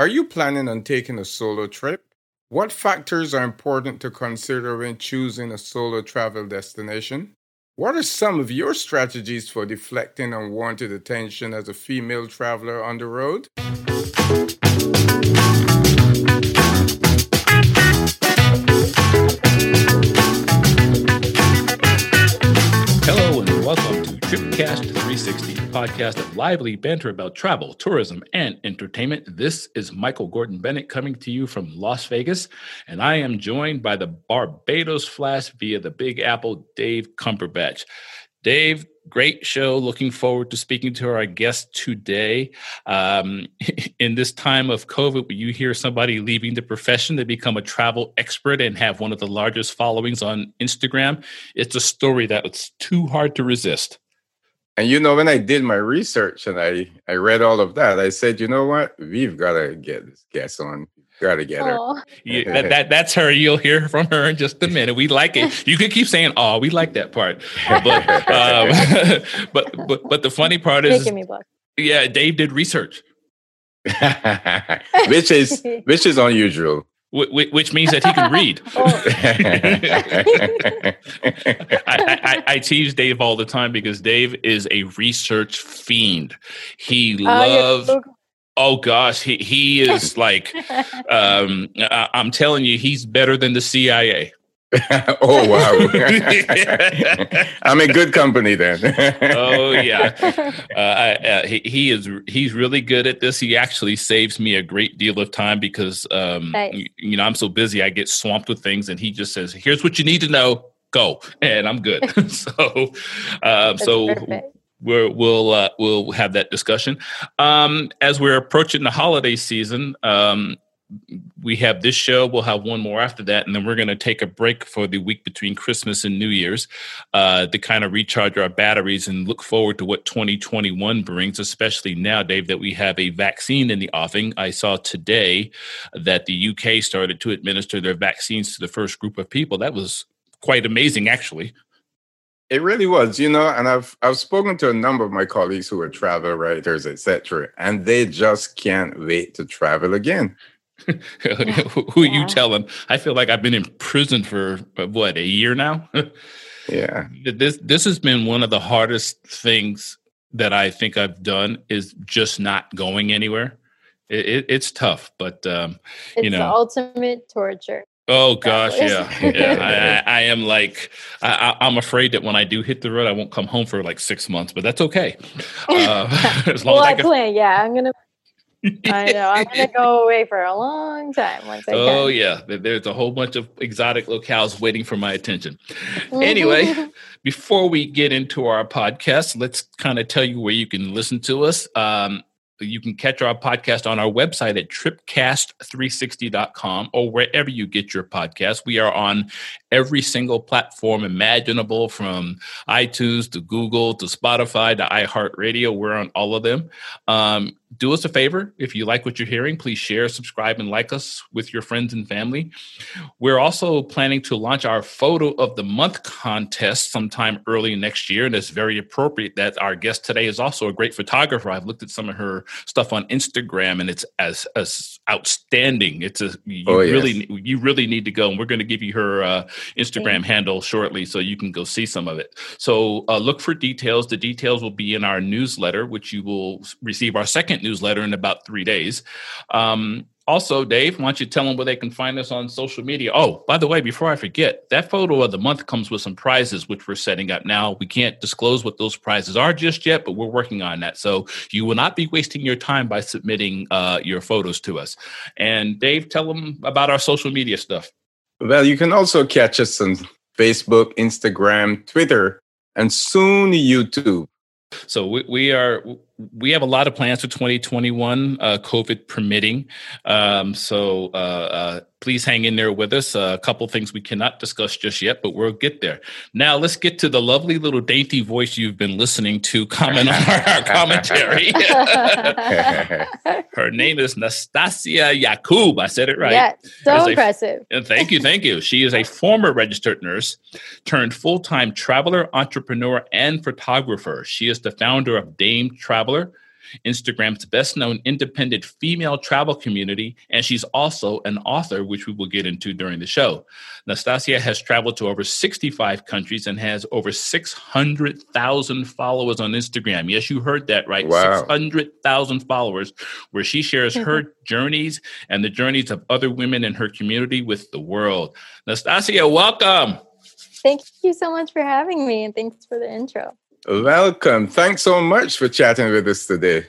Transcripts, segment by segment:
Are you planning on taking a solo trip? What factors are important to consider when choosing a solo travel destination? What are some of your strategies for deflecting unwanted attention as a female traveler on the road? Hello and welcome to TripCast360, the podcast of lively banter about travel, tourism, and entertainment. This is Michael Gordon Bennett coming to you from Las Vegas, and I am joined by the Barbados Flash via the Big Apple, Dave Cumberbatch. Dave, great show. Looking forward to speaking to our guest today. In this time of COVID, when you hear somebody leaving the profession to become a travel expert and have one of the largest followings on Instagram, it's a story that's too hard to resist. And, you know, when I did my research and I read all of that, I said, you know what? We've got to get this guest on. Got to get her. Yeah, that's her. You'll hear from her in just a minute. We like it. You can keep saying, oh, we like that part. But but the funny part is, yeah, Dave did research. which is unusual. Which means that he can read. Oh. I tease Dave all the time because Dave is a research fiend. He loves... Oh, gosh, he is like, I'm telling you, he's better than the CIA. Oh, wow. I'm in good company then. Oh, yeah. He's really good at this. He actually saves me a great deal of time because, you know, I'm so busy. I get swamped with things and he just says, here's what you need to know. Go. And I'm good. So perfect. We'll have that discussion. As we're approaching the holiday season, we have this show. We'll have one more after that, and then we're going to take a break for the week between Christmas and New Year's to kind of recharge our batteries and look forward to what 2021 brings, especially now, Dave, that we have a vaccine in the offing. I saw today that the UK started to administer their vaccines to the first group of people. That was quite amazing, actually. It really was, you know, and I've spoken to a number of my colleagues who are travel writers, etc., and they just can't wait to travel again. Who are you telling? I feel like I've been in prison for what, a year now? Yeah. This has been one of the hardest things that I think I've done is just not going anywhere. It's tough, but it's, you know, the ultimate torture. Oh, gosh, yeah. I am like, I'm afraid that when I do hit the road, I won't come home for like 6 months, but that's okay. As long as I plan, yeah, I'm going to go away for a long time once I can. Oh, yeah, there's a whole bunch of exotic locales waiting for my attention. Anyway, before we get into our podcast, let's kind of tell you where you can listen to us. You can catch our podcast on our website at tripcast360.com or wherever you get your podcast. We are on every single platform imaginable, from iTunes to Google to Spotify to iHeartRadio. We're on all of them. Do us a favor. If you like what you're hearing, please share, subscribe, and like us with your friends and family. We're also planning to launch our Photo of the Month contest sometime early next year. And it's very appropriate that our guest today is also a great photographer. I've looked at some of her stuff on Instagram and it's as outstanding. You really need to go. And we're going to give you her Instagram handle shortly so you can go see some of it. So look for details. The details will be in our newsletter, which you will receive our second newsletter in about 3 days. Also, Dave, why don't you tell them where they can find us on social media? Oh, by the way, before I forget, that Photo of the Month comes with some prizes, which we're setting up now. We can't disclose what those prizes are just yet, but we're working on that. So you will not be wasting your time by submitting your photos to us. And Dave, tell them about our social media stuff. Well, you can also catch us on Facebook, Instagram, Twitter, and soon YouTube. So we have a lot of plans for 2021, COVID permitting. So please hang in there with us. A couple things we cannot discuss just yet, but we'll get there. Now let's get to the lovely little dainty voice you've been listening to comment on our commentary. Her name is Nastasia Yacoub. I said it right. Yeah, so impressive. Thank you. She is a former registered nurse turned full-time traveler, entrepreneur, and photographer. She is the founder of Dame Travel, Instagram's best-known independent female travel community, and she's also an author, which we will get into during the show. Nastasia has traveled to over 65 countries and has over 600,000 followers on Instagram. Yes, you heard that right. Wow. 600,000 followers, where she shares her journeys and the journeys of other women in her community with the world. Nastasia, welcome. Thank you so much for having me, and thanks for the intro. Welcome. Thanks so much for chatting with us today.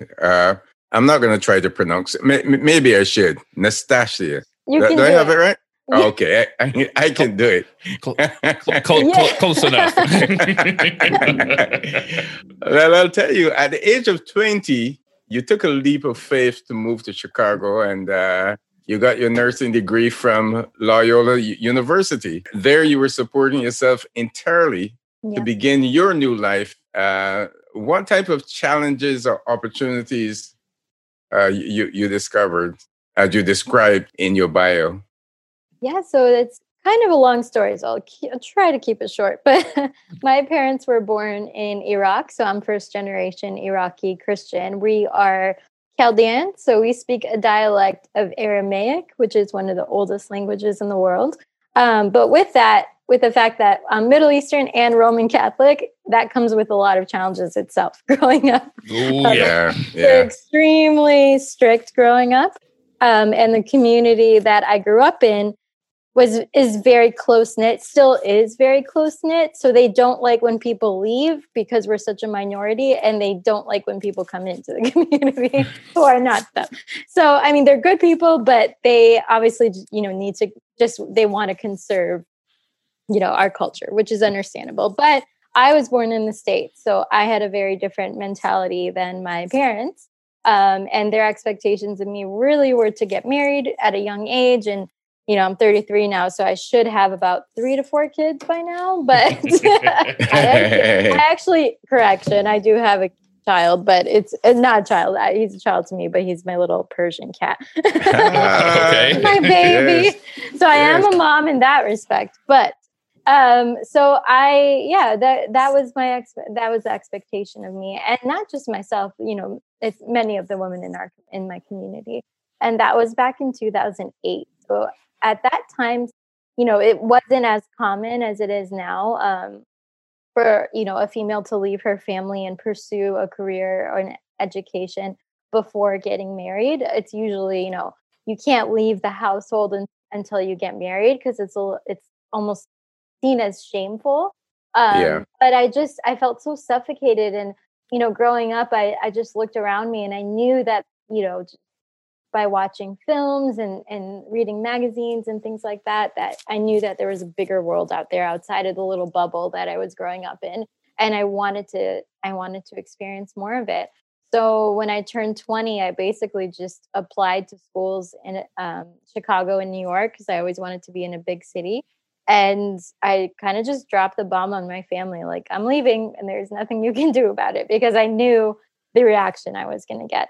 I'm not going to try to pronounce it. Maybe I should. Nastasia. Do I have it right? Yeah. Okay, I can do it. Close enough. Well, I'll tell you, at the age of 20, you took a leap of faith to move to Chicago, and you got your nursing degree from Loyola University. There you were supporting yourself entirely to begin your new life. What type of challenges or opportunities you discovered, as you described in your bio? Yeah, so it's kind of a long story, so I'll try to keep it short. But my parents were born in Iraq, so I'm first-generation Iraqi Christian. We are Chaldean, so we speak a dialect of Aramaic, which is one of the oldest languages in the world. But with that, with the fact that I'm Middle Eastern and Roman Catholic, that comes with a lot of challenges itself growing up. Ooh, They're extremely strict growing up. And the community that I grew up in is very close-knit, still is very close-knit. So they don't like when people leave because we're such a minority, and they don't like when people come into the community who are not them. So, I mean, they're good people, but they obviously, need to they want to conserve, our culture, which is understandable. But I was born in the States, so I had a very different mentality than my parents. And their expectations of me really were to get married at a young age, and I'm 33 now, so I should have about 3 to 4 kids by now, but I do have a child, but it's not a child. He's a child to me, but he's my little Persian cat. My baby. Yes. So I am a mom in that respect, but that was the expectation of me, and not just myself, it's many of the women in my community. And that was back in 2008. So at that time, it wasn't as common as it is now, for, a female to leave her family and pursue a career or an education before getting married. It's usually, you can't leave the household until you get married, because it's almost seen as shameful. But I felt so suffocated, and, growing up, I just looked around me, and I knew that, by watching films and reading magazines and things like that, that I knew that there was a bigger world out there outside of the little bubble that I was growing up in. And I wanted to experience more of it. So when I turned 20, I basically just applied to schools in Chicago and New York, because I always wanted to be in a big city. And I kind of just dropped the bomb on my family, like, I'm leaving and there's nothing you can do about it, because I knew the reaction I was going to get.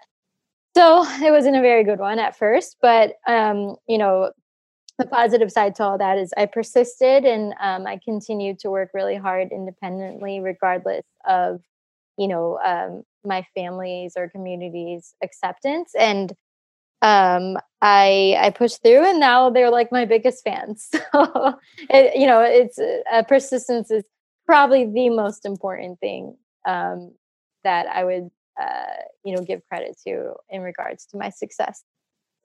So it wasn't a very good one at first, but, the positive side to all that is I persisted, and I continued to work really hard independently, regardless of, my family's or community's acceptance. And I pushed through, and now they're like my biggest fans. So, it's persistence is probably the most important thing that I would, give credit to in regards to my success.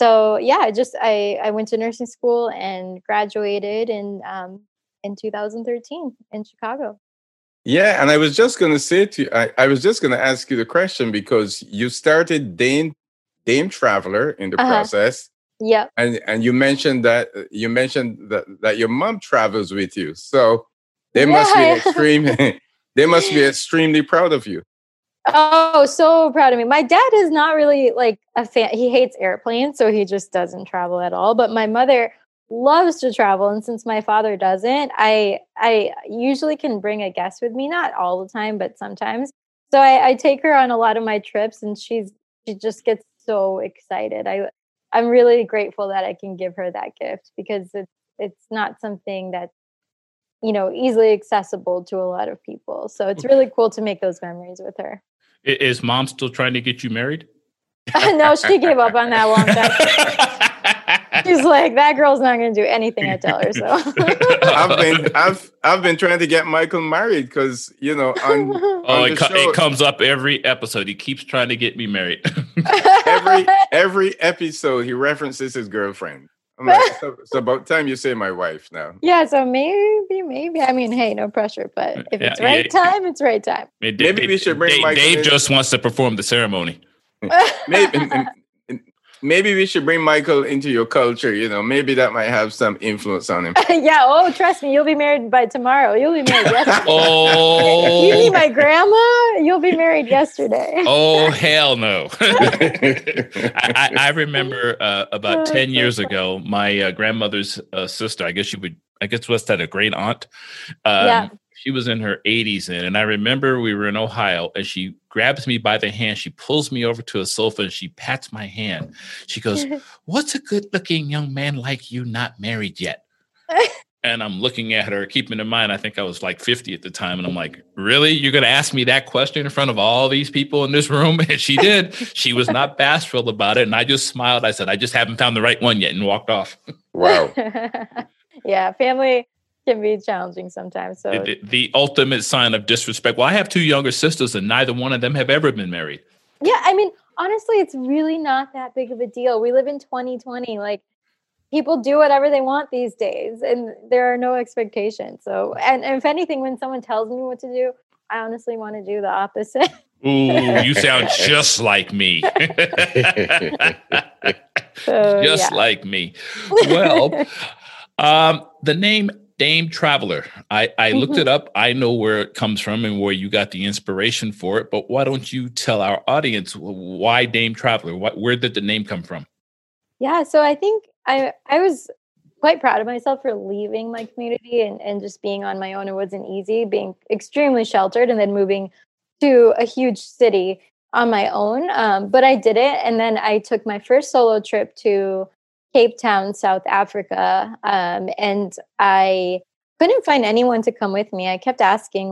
So I went to nursing school and graduated in 2013 in Chicago. Yeah, and I was just going to say to you, I was just going to ask you the question, because you started Dame Traveler in the process. Yeah. And you mentioned that your mom travels with you. So they must be extremely proud of you. Oh, so proud of me. My dad is not really like a fan. He hates airplanes, so he just doesn't travel at all. But my mother loves to travel, and since my father doesn't, I usually can bring a guest with me, not all the time, but sometimes. So I take her on a lot of my trips, and she just gets so excited. I'm really grateful that I can give her that gift, because it's not something that's easily accessible to a lot of people. So it's really cool to make those memories with her. Is mom still trying to get you married? No, she gave up on that one. She's like, that girl's not going to do anything I tell her. So I've been trying to get Michael married because, you know, it comes up every episode. He keeps trying to get me married. every episode, he references his girlfriend. I'm like, it's about time you say my wife now. Yeah, so maybe. I mean, hey, no pressure, but if it's time, it's right time. Maybe we should bring Michael. Dave just wants to perform the ceremony. Maybe we should bring Michael into your culture. You know, maybe that might have some influence on him. Yeah. Oh, trust me, you'll be married by tomorrow. You'll be married yesterday. Oh, you mean my grandma? You'll be married yesterday. Oh, hell no. I remember about 10 years ago, my grandmother's sister, was that a great aunt? Yeah. She was in her 80s then, and I remember we were in Ohio, and she grabs me by the hand. She pulls me over to a sofa, and she pats my hand. She goes, "What's a good-looking young man like you not married yet?" And I'm looking at her, keeping in mind, I think I was like 50 at the time. And I'm like, really? You're going to ask me that question in front of all these people in this room? And she did. She was not bashful about it. And I just smiled. I said, I just haven't found the right one yet, and walked off. Wow. Yeah, family can be challenging sometimes. So the ultimate sign of disrespect. Well, I have two younger sisters, and neither one of them have ever been married. Yeah, I mean, honestly, it's really not that big of a deal. We live in 2020. Like, people do whatever they want these days, and there are no expectations. So, and if anything, when someone tells me what to do, I honestly want to do the opposite. Ooh, you sound just like me. Like me. Well, the name Dame Traveler. I looked it up. I know where it comes from and where you got the inspiration for it, but why don't you tell our audience why Dame Traveler? Where did the name come from? Yeah, so I think I was quite proud of myself for leaving my community and just being on my own. It wasn't easy, being extremely sheltered and then moving to a huge city on my own. But I did it. And then I took my first solo trip to Cape Town, South Africa. And I couldn't find anyone to come with me. I kept asking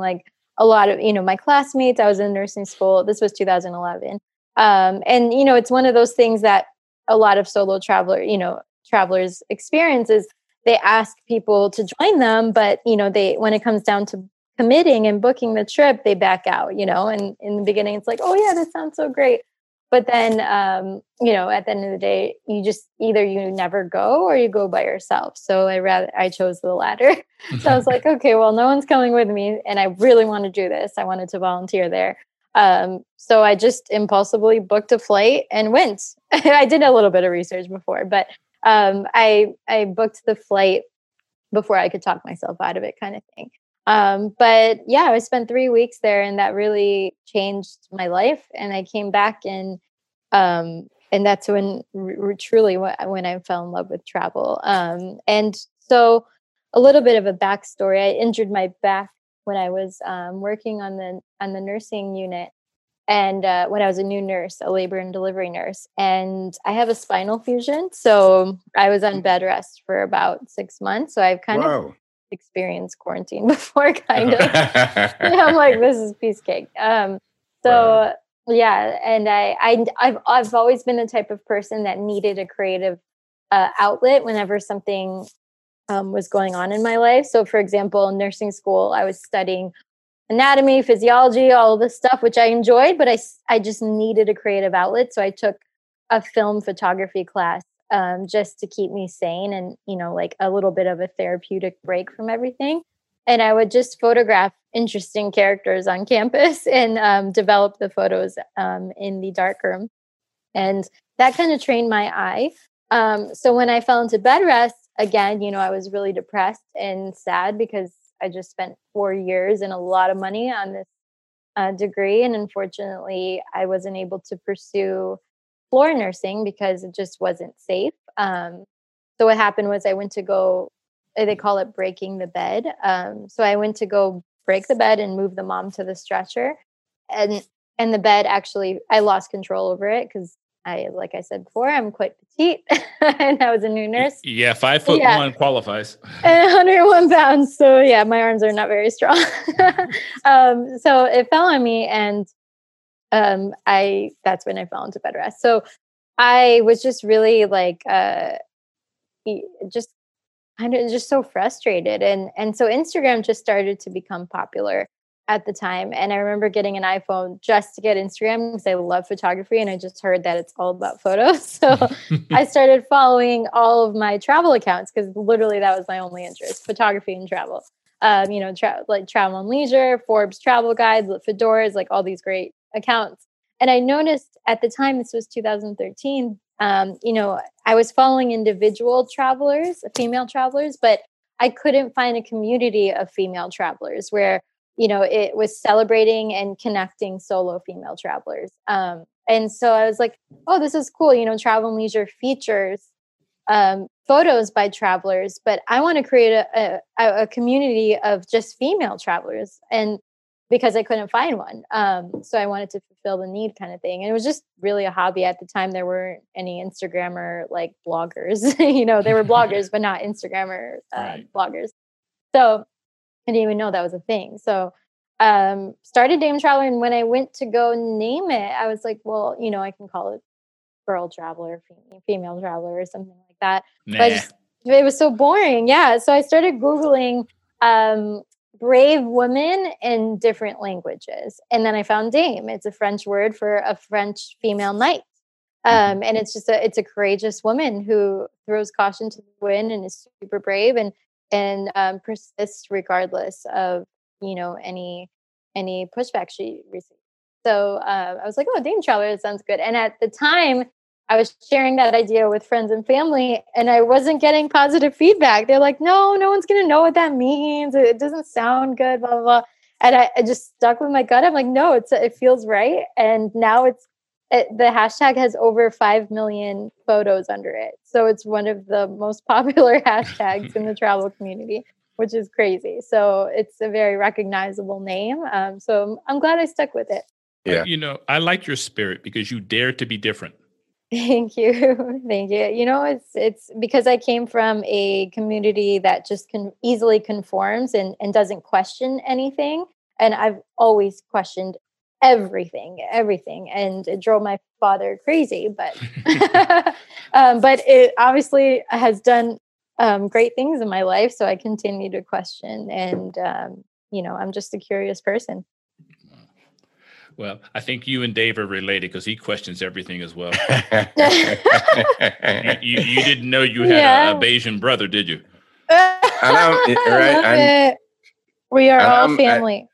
a lot of, my classmates. I was in nursing school. This was 2011. And, it's one of those things that a lot of solo travelers experience is they ask people to join them, but, when it comes down to committing and booking the trip, they back out, and in the beginning it's like, oh yeah, that sounds so great. But then, at the end of the day, you just either you never go or you go by yourself. So I chose the latter. So I was like, okay, well, no one's coming with me. And I really want to do this. I wanted to volunteer there. So I just impulsively booked a flight and went. I did a little bit of research before, but I booked the flight before I could talk myself out of it kind of thing. But yeah, I spent 3 weeks there, and that really changed my life. And I came back, and that's when truly when I fell in love with travel. And so a little bit of a backstory: I injured my back when I was working on the nursing unit, and when I was a new nurse, a labor and delivery nurse, and I have a spinal fusion, so I was on bed rest for about 6 months. So I've kind of experienced quarantine before, kind of. I'm like, this is piece cake. And I've always been the type of person that needed a creative outlet whenever something was going on in my life. So, for example, in nursing school, I was studying anatomy, physiology, all of this stuff, which I enjoyed, but I just needed a creative outlet. So I took a film photography class, just to keep me sane and, a little bit of a therapeutic break from everything. And I would just photograph interesting characters on campus and develop the photos in the darkroom. And that kind of trained my eye. So when I fell into bed rest, again, I was really depressed and sad because I just spent 4 years and a lot of money on this degree. And unfortunately, I wasn't able to pursue floor nursing because it just wasn't safe. So what happened was I went to go, they call it breaking the bed. So I went to go break the bed and move the mom to the stretcher. And the bed actually, I lost control over it because like I said before, I'm quite petite and I was a new nurse. Yeah, 5 foot one qualifies. And 101 pounds. So yeah, my arms are not very strong. So it fell on me, and that's when I fell into bed rest. So I was just really like, just kind of just so frustrated. And so Instagram just started to become popular at the time. And I remember getting an iPhone just to get Instagram because I love photography. And I just heard that it's all about photos. So I started following all of my travel accounts because literally that was my only interest, photography and travel. Like Travel and Leisure, Forbes Travel Guides, Fedoras, like all these great accounts. And I noticed at the time, this was 2013, I was following individual travelers, female travelers, but I couldn't find a community of female travelers where, it was celebrating and connecting solo female travelers. And so I was like, oh, this is cool. Travel and Leisure features photos by travelers, but I want to create a community of just female travelers, and because I couldn't find one. So I wanted to fulfill the need kind of thing. And it was just really a hobby at the time. There weren't any Instagram or like bloggers, there were bloggers, but not Instagram or bloggers. So I didn't even know that was a thing. So started Dame Traveler. And when I went to go name it, I was like, well, I can call it Girl Traveler, Female Traveler or something like that. Nah. But it was so boring. Yeah. So I started Googling brave women in different languages. And then I found Dame. It's a French word for a French female knight. And it's just it's a courageous woman who throws caution to the wind and is super brave and persists regardless of, any pushback she receives. So I was like, oh, Dame Traveler, that sounds good. And at the time, I was sharing that idea with friends and family, and I wasn't getting positive feedback. They're like, no one's going to know what that means. It doesn't sound good, blah, blah, blah. And I just stuck with my gut. I'm like, no, it feels right. And now the hashtag has over 5 million photos under it. So it's one of the most popular hashtags in the travel community, which is crazy. So it's a very recognizable name. So I'm glad I stuck with it. Yeah. I like your spirit because you dare to be different. Thank you. Thank you. It's because I came from a community that just can easily conforms and doesn't question anything. And I've always questioned everything. And it drove my father crazy, but, but it obviously has done great things in my life. So I continue to question and, I'm just a curious person. Well, I think you and Dave are related because he questions everything as well. You didn't know you had a Bayesian brother, did you? We are all family.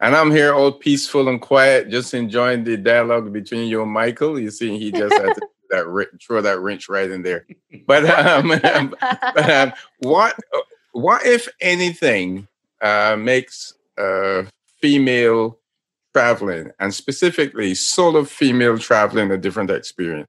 I'm here all peaceful and quiet, just enjoying the dialogue between you and Michael. You see, he just had to throw that wrench right in there. But, what if anything makes female traveling, and specifically solo female traveling, a different experience?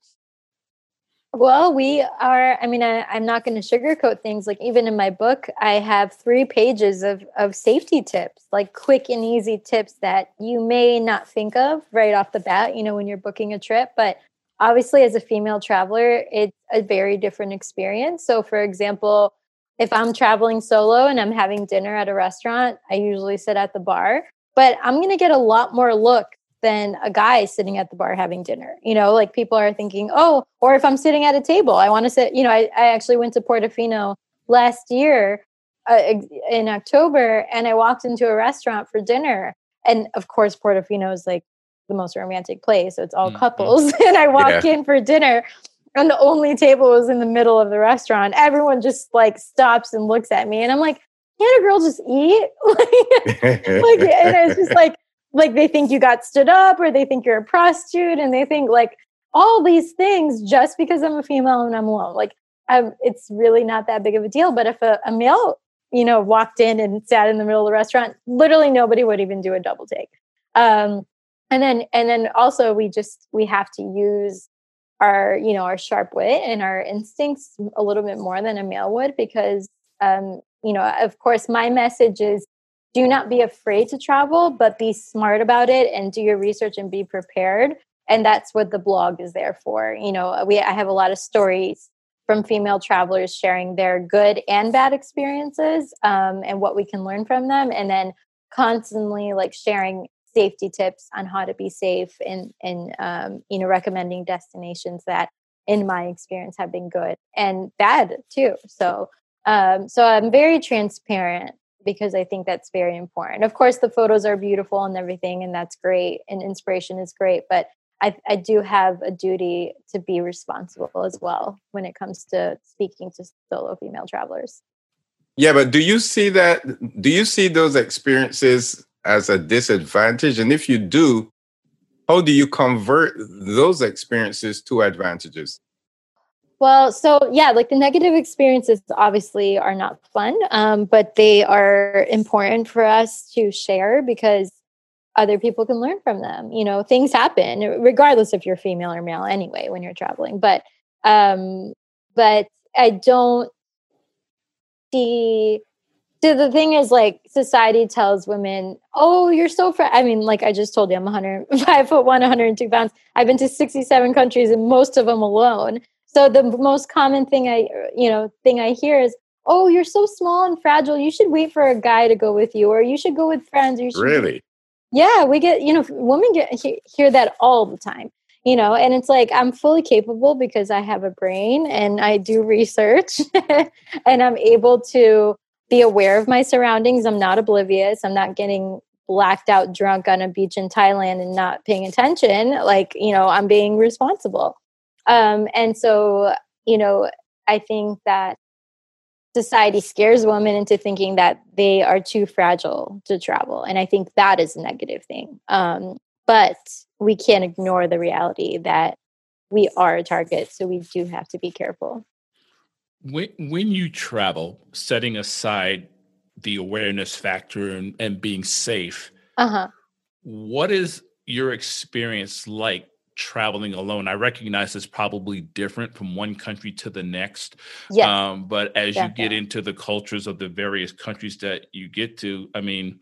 Well, I'm not going to sugarcoat things. Like even in my book, I have 3 pages of safety tips, like quick and easy tips that you may not think of right off the bat, when you're booking a trip. But obviously as a female traveler, it's a very different experience. So for example, if I'm traveling solo and I'm having dinner at a restaurant, I usually sit at the bar. But I'm going to get a lot more look than a guy sitting at the bar having dinner. Like people are thinking, oh, or if I'm sitting at a table, I want to sit, I actually went to Portofino last year in October, and I walked into a restaurant for dinner. And of course, Portofino is like the most romantic place. So it's all couples. And I walk in for dinner, and the only table was in the middle of the restaurant. Everyone just like stops and looks at me. And I'm like, can't a girl just eat? And it's just like they think you got stood up, or they think you're a prostitute, and they think like all these things just because I'm a female and I'm alone. Like it's really not that big of a deal. But if a male, walked in and sat in the middle of the restaurant, literally nobody would even do a double take. And then also we have to use our, our sharp wit and our instincts a little bit more than a male would, because, of course, my message is do not be afraid to travel, but be smart about it and do your research and be prepared. And that's what the blog is there for. I have a lot of stories from female travelers sharing their good and bad experiences and what we can learn from them. And then constantly like sharing safety tips on how to be safe in recommending destinations that, in my experience, have been good and bad too. So I'm very transparent because I think that's very important. Of course, the photos are beautiful and everything, and that's great, and inspiration is great, but I do have a duty to be responsible as well when it comes to speaking to solo female travelers. Yeah, but do you see that? Do you see those experiences as a disadvantage? And if you do, how do you convert those experiences to advantages? Well, so yeah, like the negative experiences obviously are not fun, but they are important for us to share because other people can learn from them. You know, things happen regardless if you're female or male anyway when you're traveling. But I don't see. So the thing is, like, society tells women, oh, you're so fat. I mean, like I just told you, I'm 5'1", 102 pounds. I've been to 67 countries and most of them alone. So the most common thing I hear is, oh, you're so small and fragile. You should wait for a guy to go with you, or you should go with friends. Or you should. Really? Yeah, we get, women hear that all the time, and it's like, I'm fully capable because I have a brain and I do research and I'm able to be aware of my surroundings. I'm not oblivious. I'm not getting blacked out drunk on a beach in Thailand and not paying attention. Like, I'm being responsible. And so, I think that society scares women into thinking that they are too fragile to travel. And I think that is a negative thing. But we can't ignore the reality that we are a target. So we do have to be careful. When you travel, setting aside the awareness factor and being safe, what is your experience like traveling alone? I recognize it's probably different from one country to the next. Yes. But as you get into the cultures of the various countries that you get to, I mean,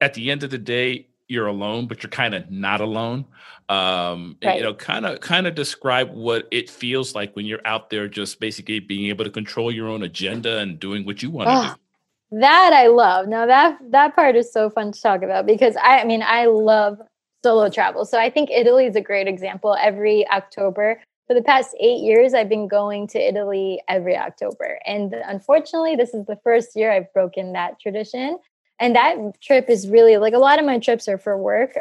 at the end of the day, you're alone, but you're kind of not alone. Right. Kind of describe what it feels like when you're out there, just basically being able to control your own agenda and doing what you want to do. That I love. Now that part is so fun to talk about because I love solo travel. So I think Italy is a great example. Every October for the past 8 years, I've been going to Italy every October. And unfortunately, this is the first year I've broken that tradition. And that trip is really, like, a lot of my trips are for work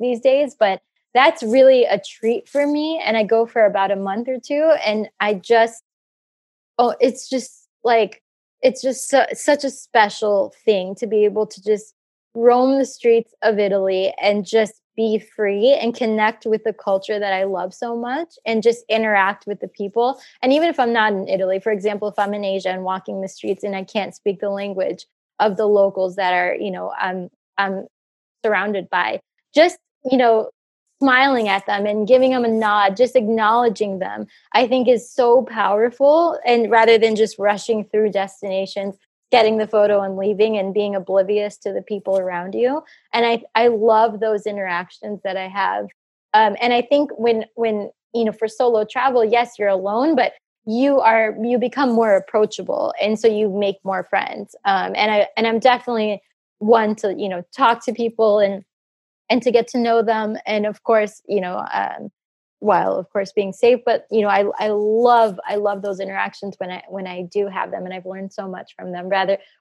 these days, but that's really a treat for me. And I go for about a month or two, and it's just such a special thing to be able to just roam the streets of Italy and just be free and connect with the culture that I love so much and just interact with the people. And even if I'm not in Italy, for example, if I'm in Asia and walking the streets and I can't speak the language of the locals that are, I'm surrounded by, just, smiling at them and giving them a nod, just acknowledging them, I think is so powerful. And rather than just rushing through destinations, getting the photo and leaving and being oblivious to the people around you. And I love those interactions that I have. And I think when for solo travel, yes, you're alone, but you become more approachable. And so you make more friends. I'm definitely one to, talk to people and to get to know them. And of course, while of course being safe, but I love those interactions when I do have them. And I've learned so much from them,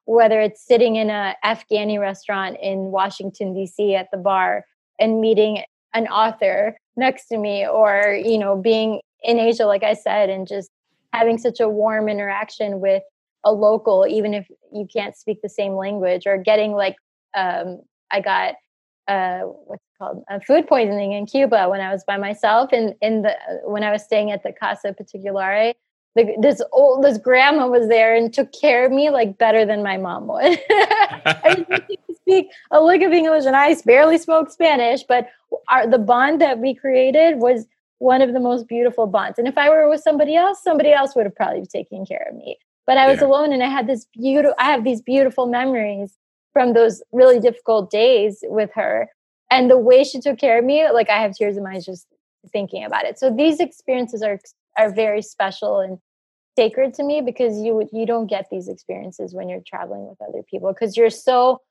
whether it's sitting in a Afghani restaurant in Washington, DC at the bar and meeting an author next to me, or, being in Asia, like I said, and just having such a warm interaction with a local, even if you can't speak the same language, or getting I got food poisoning in Cuba when I was by myself, and when I was staying at the Casa Particulare, this grandma was there and took care of me like better than my mom would. I didn't speak a lick of English, and I barely spoke Spanish, but the bond that we created was one of the most beautiful bonds. And if I were with somebody else would have probably taken care of me. But I was alone, and I had these beautiful memories from those really difficult days with her. And the way she took care of me, like, I have tears in my eyes just thinking about it. So these experiences are very special and sacred to me because you don't get these experiences when you're traveling with other people, because you're so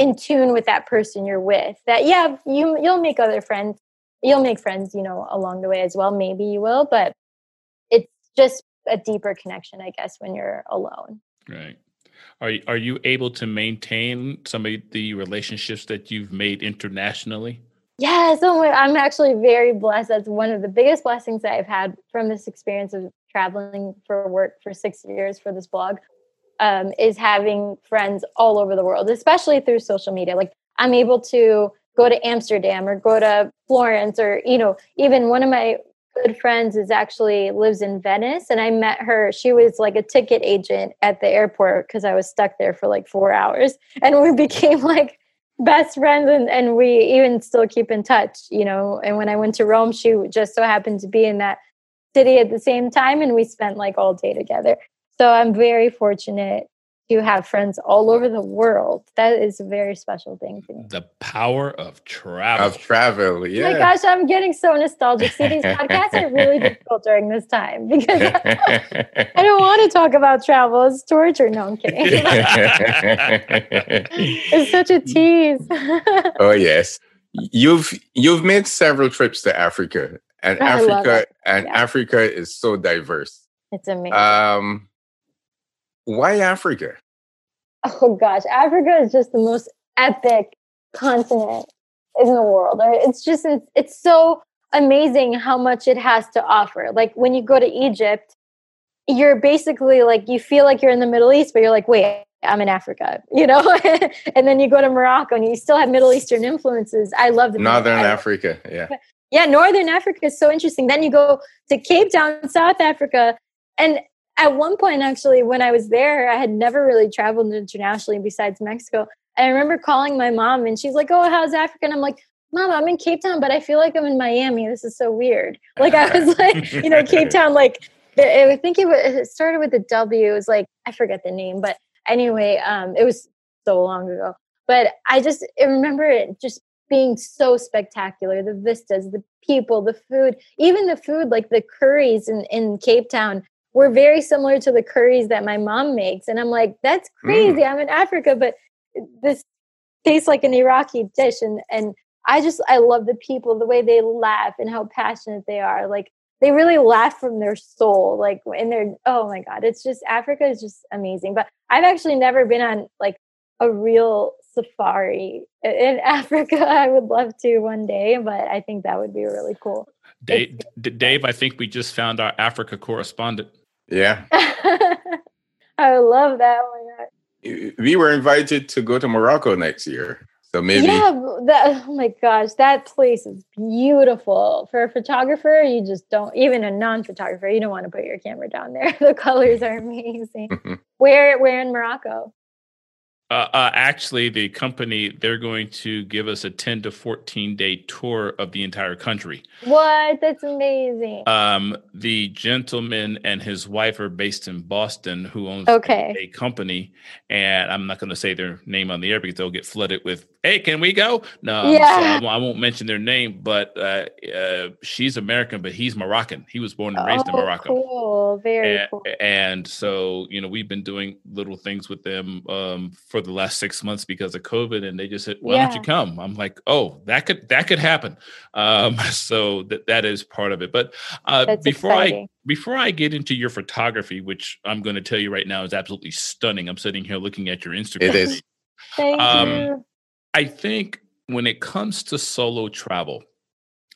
in tune with that person you're with. That, yeah, you'll make other friends. You'll make friends, you know, along the way as well. Maybe you will, but it's just a deeper connection, I guess, when you're alone. Right. Are you able to maintain some of the relationships that you've made internationally? Yes. I'm actually very blessed. That's one of the biggest blessings that I've had from this experience of traveling for work for 6 years for this blog, is having friends all over the world, especially through social media. Like, I'm able to go to Amsterdam or go to Florence, or, you know, even one of my good friends is actually lives in Venice, and I met her. She was like a ticket agent at the airport because I was stuck there for like 4 hours, and we became like best friends, and we even still keep in touch, you know. And when I went to Rome, she just so happened to be in that city at the same time, and we spent like all day together. So I'm very fortunate to have friends all over the world. That is a very special thing to me. The power of travel. Yeah. Oh my gosh, I'm getting so nostalgic. See, these podcasts are really difficult during this time because I don't want to talk about travel. It's torture. No, I'm kidding. It's such a tease. Oh, yes. You've made several trips to Africa. And Africa is so diverse. It's amazing. Why Africa? Oh gosh, Africa is just the most epic continent in the world. It's just it's so amazing how much it has to offer. Like, when you go to Egypt, you're basically like, you feel like you're in the Middle East, but you're like, wait, I'm in Africa, you know? And then you go to Morocco and you still have Middle Eastern influences. I love the Northern Africa. Yeah. Yeah, Northern Africa is so interesting. Then you go to Cape Town, South Africa. And at one point, actually, when I was there, I had never really traveled internationally besides Mexico. And I remember calling my mom, and she's like, oh, how's Africa? And I'm like, Mom, I'm in Cape Town, but I feel like I'm in Miami. This is so weird. Like, I was like, you know, Cape Town, like, I think it started with a W. It was like, I forget the name. But anyway, it was so long ago. But I remember it just being so spectacular, the vistas, the people, the food, even the food, like the curries in Cape Town were very similar to the curries that my mom makes. And I'm like, that's crazy. I'm in Africa, but this tastes like an Iraqi dish. And I love the people, the way they laugh and how passionate they are. Like, they really laugh from their soul, like, and they're, oh my God, it's just, Africa is just amazing. But I've actually never been on like a real safari in Africa. I would love to one day, but I think that would be really cool. Dave, I think we just found our Africa correspondent. Yeah. I love that one. We were invited to go to Morocco next year. So maybe. Yeah, oh my gosh, that place is beautiful. For a photographer, you just don't, even a non-photographer, you don't want to put your camera down there. The colors are amazing. Where in Morocco? Actually, the company, they're going to give us a 10 to 14 day tour of the entire country. What? That's amazing. The gentleman and his wife are based in Boston, who owns a company. And I'm not going to say their name on the air because they'll get flooded with, hey, can we go? No, yeah. So I won't mention their name, but she's American, but he's Moroccan. He was born and raised in Morocco. Cool. Very cool. And so, you know, we've been doing little things with them for the last 6 months because of COVID, and they just said, why don't you come? I'm like, oh, that could happen. So that is part of it. But before I get into your photography, which I'm going to tell you right now is absolutely stunning. I'm sitting here looking at your Instagram. It is. Thank you. I think when it comes to solo travel,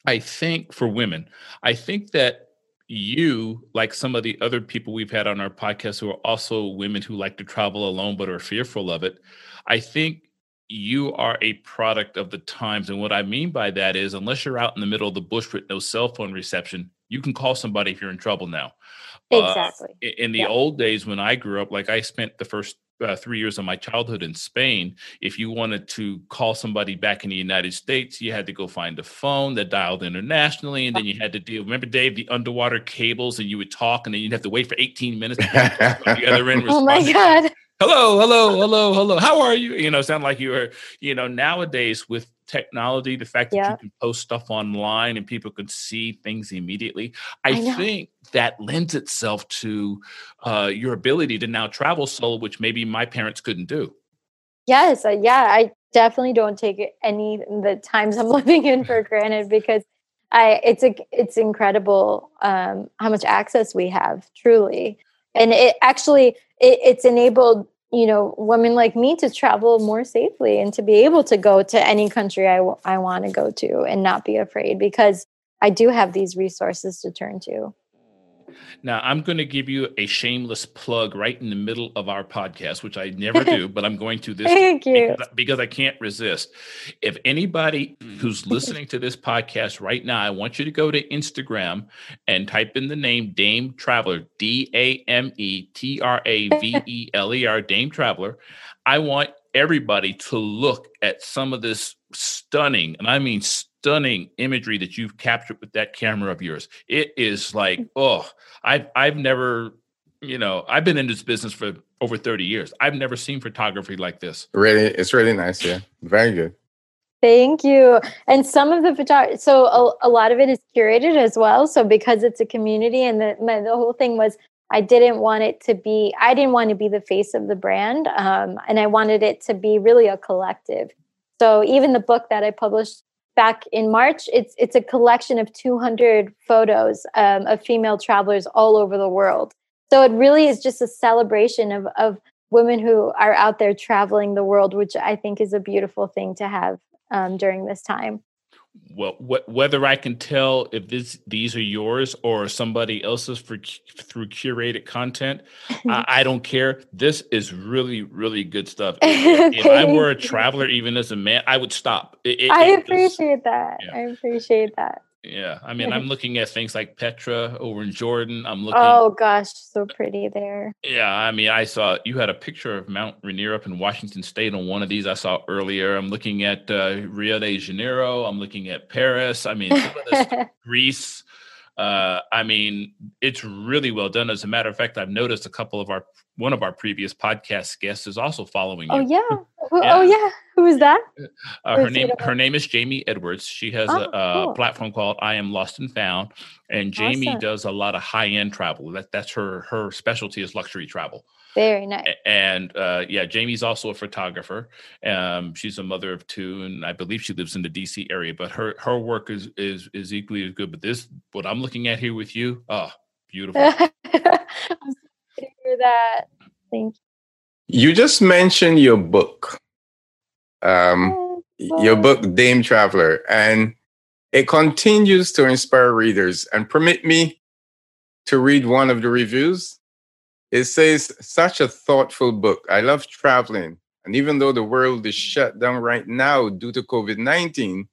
I think for women, I think that you, like some of the other people we've had on our podcast who are also women who like to travel alone but are fearful of it, I think you are a product of the times. And what I mean by that is, unless you're out in the middle of the bush with no cell phone reception, you can call somebody if you're in trouble now. Exactly. In the old days when I grew up, like, I spent the first 3 years of my childhood in Spain. If you wanted to call somebody back in the United States, you had to go find a phone that dialed internationally, and then you had to deal. Remember, Dave, the underwater cables, and you would talk, and then you'd have to wait for 18 minutes to get the other end. Oh my God! Hello. How are you? You know, sound like you are. You know, nowadays with technology, the fact that you can post stuff online and people can see things immediately. I think that lends itself to your ability to now travel solo, which maybe my parents couldn't do. Yes. Yeah. I definitely don't take any the times I'm living in for granted, because it's incredible how much access we have, truly. And it actually, it's enabled, you know, women like me to travel more safely and to be able to go to any country I want to go to and not be afraid, because I do have these resources to turn to. Now, I'm going to give you a shameless plug right in the middle of our podcast, which I never do, but I'm going to this because I can't resist. If anybody who's listening to this podcast right now, I want you to go to Instagram and type in the name Dame Traveler, DameTraveler, Dame Traveler. I want everybody to look at some of this stunning, and I mean stunning imagery that you've captured with that camera of yours. It is like, oh, I've never, you know, I've been in this business for over 30 years. I've never seen photography like this. Really, it's really nice. Yeah, very good. Thank you. And some of the photography, so a lot of it is curated as well. So because it's a community, and the whole thing was, I didn't want to be the face of the brand, and I wanted it to be really a collective. So even the book that I published back in March, it's a collection of 200 photos of female travelers all over the world. So it really is just a celebration of women who are out there traveling the world, which I think is a beautiful thing to have during this time. Well, whether I can tell if these are yours or somebody else's through curated content, I don't care. This is really, really good stuff. If I were a traveler, even as a man, I would stop. I appreciate that. Yeah. I appreciate that. Yeah. I mean, I'm looking at things like Petra over in Jordan. I'm looking. Oh, gosh. So pretty there. Yeah. I mean, I saw you had a picture of Mount Rainier up in Washington State on one of these I saw earlier. I'm looking at Rio de Janeiro. I'm looking at Paris. I mean, some of this stuff, Greece. I mean, it's really well done. As a matter of fact, I've noticed one of our previous podcast guests is also following you. Oh, yeah. Yeah. Oh, yeah. Who is that? Her name is Jamie Edwards. She has a platform called I Am Lost and Found. And Jamie does a lot of high-end travel. That's her specialty is luxury travel. Very nice. And Jamie's also a photographer. She's a mother of two, and I believe she lives in the D.C. area. But her work is equally as good. But this, what I'm looking at here with you, beautiful. I'm for that. Thank you. You just mentioned your book, Dame Traveler, and it continues to inspire readers. And permit me to read one of the reviews. It says, such a thoughtful book. I love traveling. And even though the world is shut down right now due to COVID-19,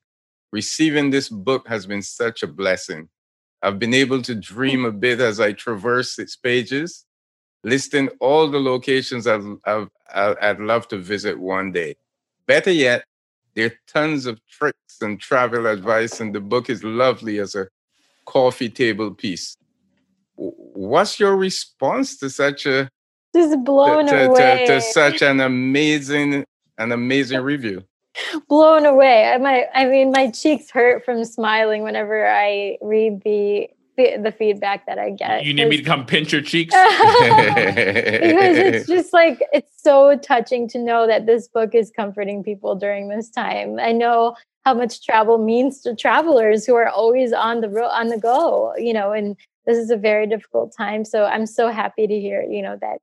receiving this book has been such a blessing. I've been able to dream a bit as I traverse its pages, listing all the locations I'd love to visit one day. Better yet, there are tons of tricks and travel advice, and the book is lovely as a coffee table piece. What's your response to such a just blown away to such an amazing review? Blown away. My cheeks hurt from smiling whenever I read the feedback that I get. You need me to come pinch your cheeks? Because it's just like, it's so touching to know that this book is comforting people during this time. I know how much travel means to travelers who are always on the road, on the go, you know, and this is a very difficult time. So I'm so happy to hear, you know, that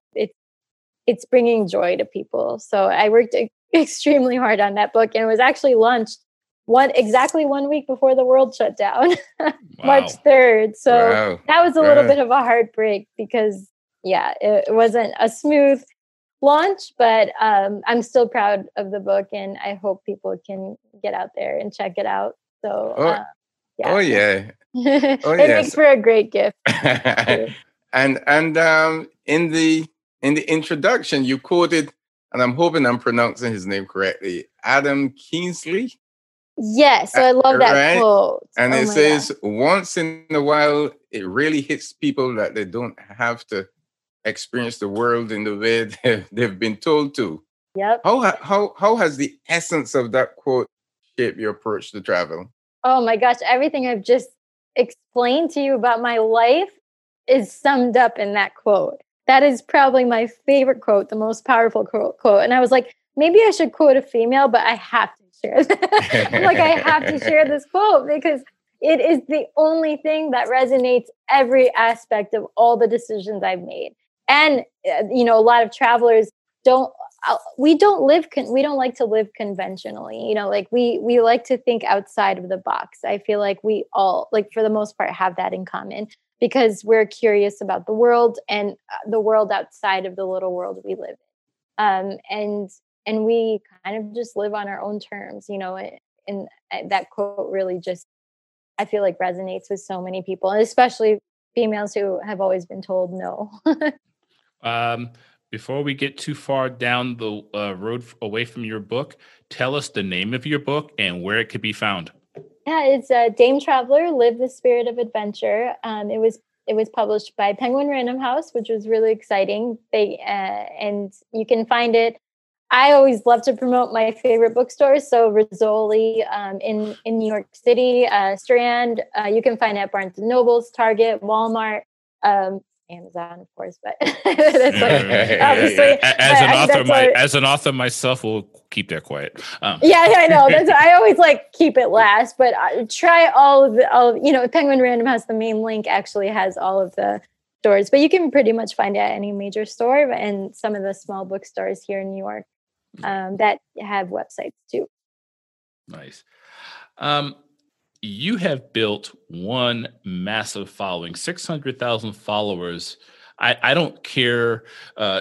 it's bringing joy to people. So I worked extremely hard on that book, and it was actually launched exactly 1 week before the world shut down, wow. March 3rd. So that was a little bit of a heartbreak, because it wasn't a smooth launch, but I'm still proud of the book, and I hope people can get out there and check it out. So it makes for a great gift. and in the introduction, you quoted, and I'm hoping I'm pronouncing his name correctly, Adam Kingsley. Yes, so I love that quote. And it says, once in a while, it really hits people that they don't have to experience the world in the way they've been told to. Yep. How has the essence of that quote shaped your approach to travel? Oh my gosh, everything I've just explained to you about my life is summed up in that quote. That is probably my favorite quote, the most powerful quote. And I was like, maybe I should quote a female, but I have to share this. I have to share this quote because it is the only thing that resonates every aspect of all the decisions I've made. And, you know, a lot of travelers we don't like to live conventionally, you know, like we like to think outside of the box. I feel like we all, like for the most part, have that in common because we're curious about the world and the world outside of the little world we live in. And we kind of just live on our own terms, you know, and that quote really just, I feel like resonates with so many people, and especially females who have always been told no. Before we get too far down the road away from your book, tell us the name of your book and where it could be found. Yeah, it's Dame Traveler, Live the Spirit of Adventure. It was published by Penguin Random House, which was really exciting. And you can find it. I always love to promote my favorite bookstores. So Rizzoli in New York City, Strand. You can find it at Barnes & Noble's, Target, Walmart, Amazon, of course, but as an author myself, will keep that quiet. Yeah, I know. That's I always like keep it last, but try all of you know, Penguin Random House, the main link actually has all of the stores, but you can pretty much find it at any major store and some of the small bookstores here in New York that have websites too. Nice. You have built one massive following, 600,000 followers. I don't care,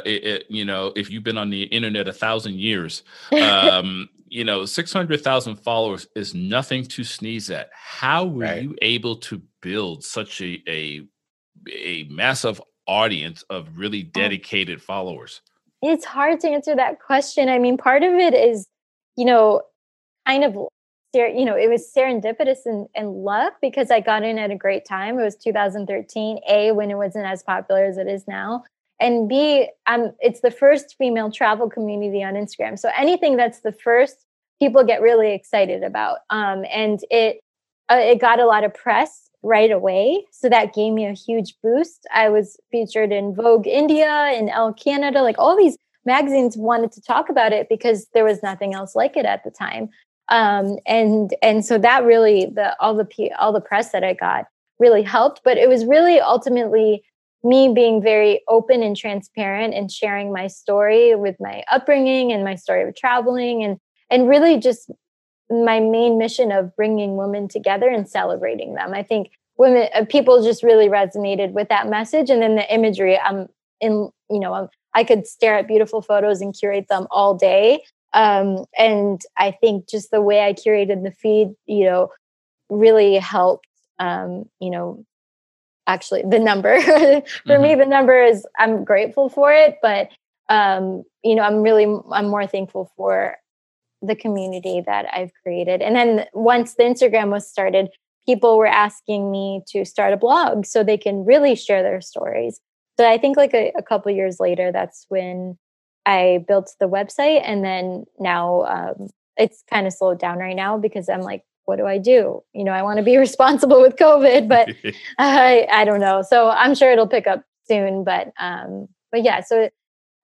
you know, if you've been on the internet 1,000 years, you know, 600,000 followers is nothing to sneeze at. How were you able to build such a massive audience of really dedicated followers? It's hard to answer that question. I mean, part of it is, you know, kind of, you know, it was serendipitous and luck because I got in at a great time. It was 2013, A, when it wasn't as popular as it is now. And B, it's the first female travel community on Instagram. So anything that's the first, people get really excited about. And it got a lot of press right away. So that gave me a huge boost. I was featured in Vogue India, in Elle Canada, like all these magazines wanted to talk about it because there was nothing else like it at the time. And so that really, all the press that I got really helped, but it was really ultimately me being very open and transparent and sharing my story with my upbringing and my story of traveling and really just my main mission of bringing women together and celebrating them. I think people just really resonated with that message. And then the imagery, I could stare at beautiful photos and curate them all day. And I think just the way I curated the feed, you know, really helped, you know, actually the number for me, the number is, I'm grateful for it, but, you know, I'm more thankful for the community that I've created. And then once the Instagram was started, people were asking me to start a blog so they can really share their stories. So I think like a couple years later, that's when I built the website, and then now it's kind of slowed down right now because I'm like, what do I do? You know, I want to be responsible with COVID, but I don't know. So I'm sure it'll pick up soon, but yeah, so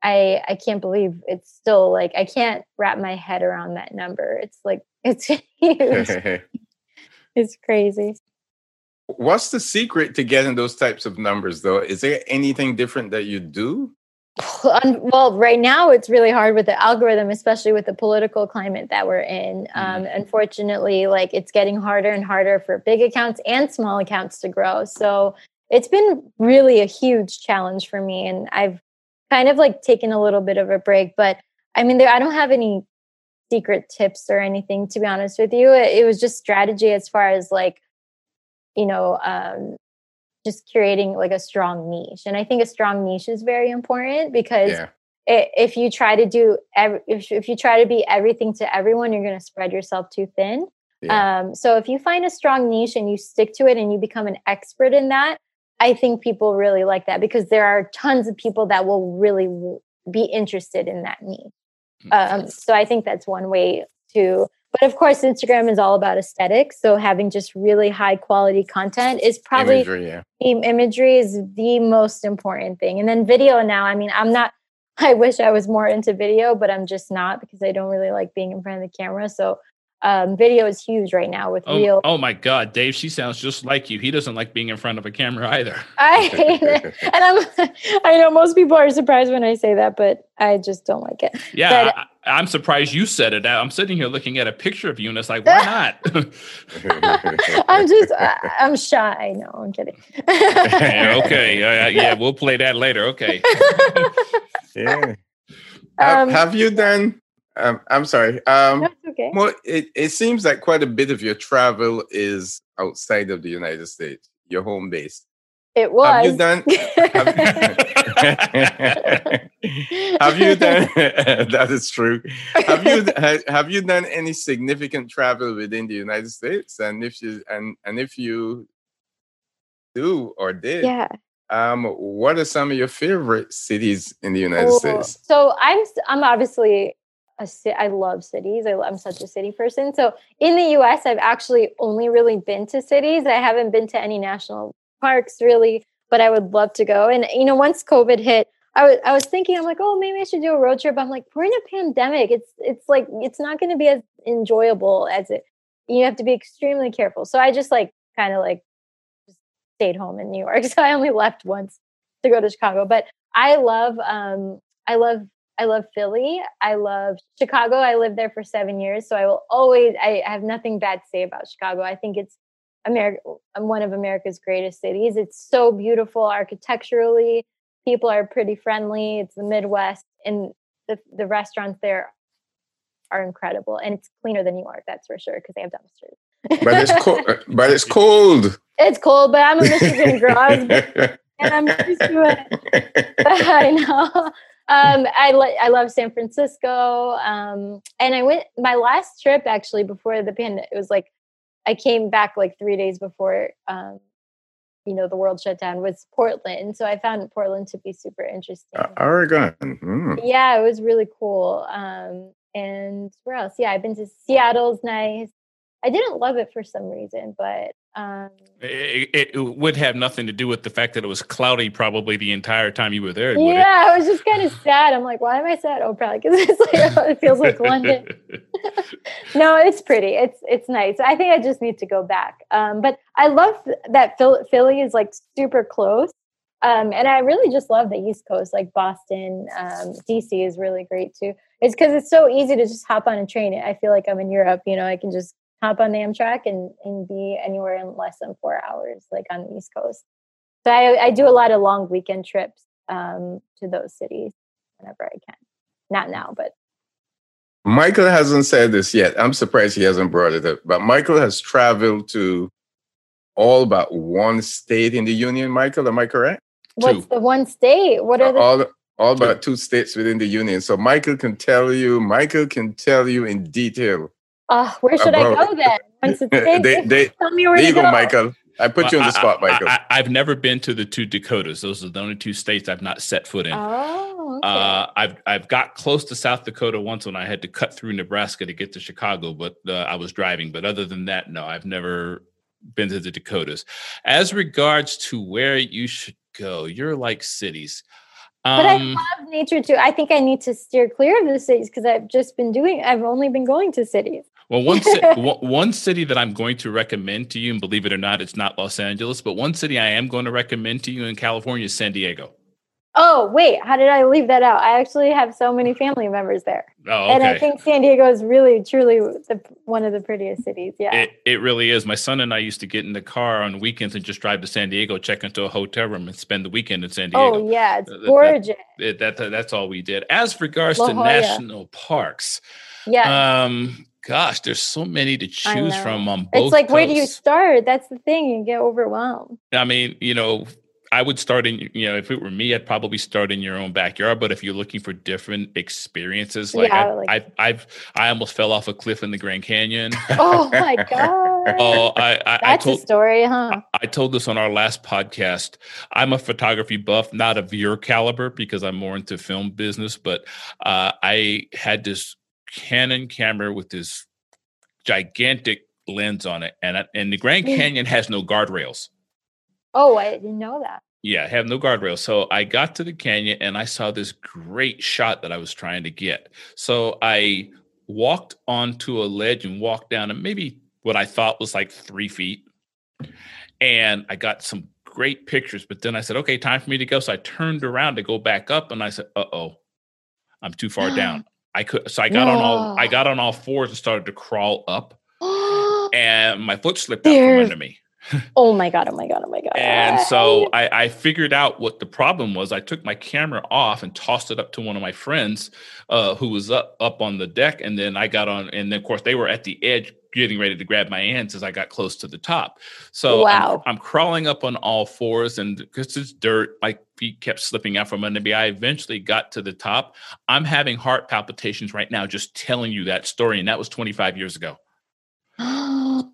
I can't believe it's still like, I can't wrap my head around that number. It's like, it's huge. It's crazy. What's the secret to getting those types of numbers though? Is there anything different that you do? Well, right now it's really hard with the algorithm, especially with the political climate that we're in. Unfortunately, like it's getting harder and harder for big accounts and small accounts to grow. So it's been really a huge challenge for me. And I've kind of like taken a little bit of a break, but I mean, I don't have any secret tips or anything, to be honest with you. It was just strategy as far as like, you know, just curating like a strong niche. And I think a strong niche is very important because if you try to do, if you try to be everything to everyone, you're going to spread yourself too thin. Yeah. So if you find a strong niche and you stick to it and you become an expert in that, I think people really like that because there are tons of people that will really be interested in that niche. So I think that's one way to. But of course, Instagram is all about aesthetics. So having just really high quality content is probably imagery is the most important thing. And then video now, I mean, I'm not, I wish I was more into video, but I'm just not because I don't really like being in front of the camera. So video is huge right now with real. Oh my God, Dave, she sounds just like you. He doesn't like being in front of a camera either. I hate it. I know most people are surprised when I say that, but I just don't like it. Yeah, but, I'm surprised you said it. I'm sitting here looking at a picture of you and it's like, why not? I'm shy. No, I'm kidding. Okay. Yeah, we'll play that later. Okay. Yeah. Have you done... I'm sorry. That's okay. Well, it seems like quite a bit of your travel is outside of the United States, your home base. It was. Have you done? That is true. Have you done any significant travel within the United States? And if you did, yeah. What are some of your favorite cities in the United States? So I'm obviously. I love cities. I'm such a city person. So in the U.S., I've actually only really been to cities. I haven't been to any national parks really, but I would love to go. And, you know, once COVID hit, I was thinking, I'm like, oh, maybe I should do a road trip. I'm like, we're in a pandemic. It's like, it's not going to be as enjoyable as it, you have to be extremely careful. So I just just stayed home in New York. So I only left once to go to Chicago, but I love Philly. I love Chicago. I lived there for 7 years. So I have nothing bad to say about Chicago. I think it's one of America's greatest cities. It's so beautiful architecturally. People are pretty friendly. It's the Midwest. And the restaurants there are incredible. And it's cleaner than New York, that's for sure, because they have dumpsters. But it's cold. It's cold, but I'm a Michigan girl. And I'm used to it. I know. I love San Francisco. And I went my last trip actually before the pandemic. It was like I came back like 3 days before the world shut down was Portland. So I found Portland to be super interesting. Oregon. Mm. Yeah, it was really cool. And where else? Yeah, I've been to Seattle's nice. I didn't love it for some reason, but it would have nothing to do with the fact that it was cloudy probably the entire time you were there. Yeah, I was just kind of sad. I'm like, why am I sad? Oh, probably because it feels like London. No, it's pretty. It's nice. I think I just need to go back. But I love that Philly is like super close. And I really just love the East Coast, like Boston, DC is really great too. It's because it's so easy to just hop on a train. I feel like I'm in Europe. You know, I can just hop on the Amtrak and be anywhere in less than 4 hours, like on the East Coast. So I do a lot of long weekend trips to those cities whenever I can. Not now, but. Michael hasn't said this yet. I'm surprised he hasn't brought it up. But Michael has traveled to all but one state in the union. Michael, am I correct? What's the one state? What are the... All but two states within the union. So Michael can tell you in detail. Where should I go then? Once it's safe, tell me where to go. Michael. I put you on the spot, Michael. I've never been to the two Dakotas. Those are the only two states I've not set foot in. Oh, okay. I've got close to South Dakota once when I had to cut through Nebraska to get to Chicago, but I was driving. But other than that, no, I've never been to the Dakotas. As regards to where you should go, you're like cities. But I love nature too. I think I need to steer clear of the cities because I've only been going to cities. Well, one city that I'm going to recommend to you, and believe it or not, it's not Los Angeles, but one city I am going to recommend to you in California is San Diego. Oh, wait, how did I leave that out? I actually have so many family members there. Oh, okay. And I think San Diego is really, truly one of the prettiest cities. Yeah, it really is. My son and I used to get in the car on weekends and just drive to San Diego, check into a hotel room and spend the weekend in San Diego. Oh, yeah, it's gorgeous. That's all we did. As regards to national parks. Yeah. Gosh, there's so many to choose from on both. It's like, coasts. Where do you start? That's the thing. You get overwhelmed. I mean, you know, I would start in, you know, if it were me, I'd probably start in your own backyard. But if you're looking for different experiences, like, yeah, I almost fell off a cliff in the Grand Canyon. Oh my God. Oh, that's a story, huh? I told this on our last podcast. I'm a photography buff, not of your caliber because I'm more into film business, but I had this Canon camera with this gigantic lens on it, and the Grand Canyon has no guardrails. Oh, I didn't know that. Yeah, have no guardrails. So I got to the canyon and I saw this great shot that I was trying to get. So I walked onto a ledge and walked down and maybe what I thought was like 3 feet. And I got some great pictures, but then I said, okay, time for me to go. So I turned around to go back up and I said, uh-oh, I'm too far down. I got on all fours and started to crawl up and my foot slipped out from under me. Oh my God. And so I figured out what the problem was. I took my camera off and tossed it up to one of my friends who was up on the deck. And then I got on. And then, of course, they were at the edge getting ready to grab my hands as I got close to the top. So wow. I'm crawling up on all fours. And because it's dirt, my feet kept slipping out from under me. I eventually got to the top. I'm having heart palpitations right now just telling you that story. And that was 25 years ago.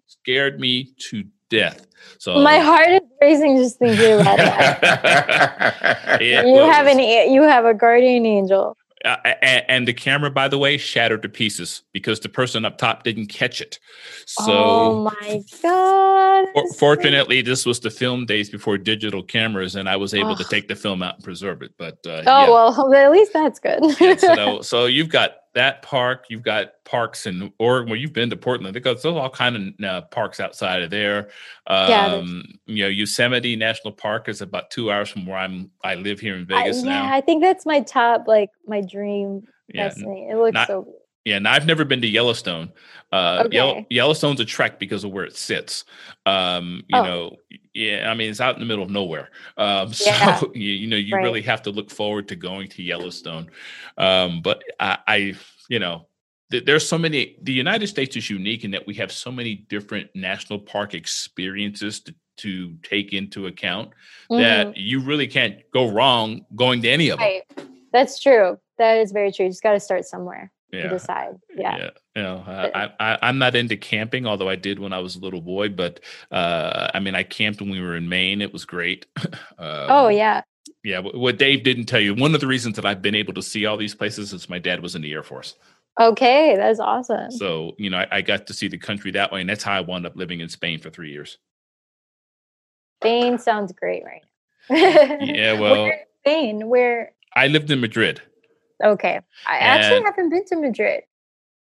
Scared me to death. So my heart is racing just thinking about that. You have a guardian angel. And the camera, by the way, shattered to pieces because the person up top didn't catch it. So, oh my God. Fortunately, this was the film days before digital cameras, and I was able to take the film out and preserve it. But well, at least that's good. So you've got that park, you've got parks in Oregon. Well, you've been to Portland because there's all kind of parks outside of there. Yosemite National Park is about 2 hours from where I live here in Vegas now. Yeah, I think that's my top, my dream destination. It looks so good. Yeah, and I've never been to Yellowstone. Okay. Yellowstone's a trek because of where it sits. It's out in the middle of nowhere. So, you really have to look forward to going to Yellowstone. But there's so many. The United States is unique in that we have so many different national park experiences to take into account that you really can't go wrong going to any of them. That's true. That is very true. You just got to start somewhere. Decide. I'm not into camping, although I did when I was a little boy, but I camped when we were in Maine. It was great. What Dave didn't tell you, one of the reasons that I've been able to see all these places is my dad was in the Air Force. Okay, that's awesome. So I got to see the country that way, and that's how I wound up living in Spain for 3 years. Spain sounds great right now. Yeah, well, where in Spain? Where? I lived in Madrid. Okay. I actually haven't been to Madrid.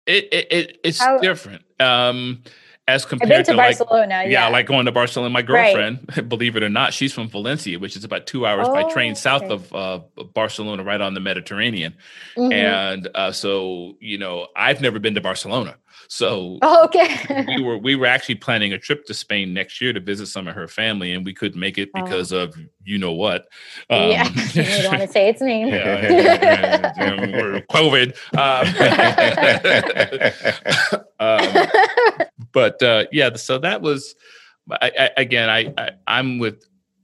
It's different. As compared I've been to Barcelona. Going to Barcelona. My girlfriend, believe it or not, she's from Valencia, which is about 2 hours by train south of Barcelona, right on the Mediterranean. Mm-hmm. And I've never been to Barcelona. So we were actually planning a trip to Spain next year to visit some of her family, and we couldn't make it because of you know what. You don't want to say its name. COVID. So that was,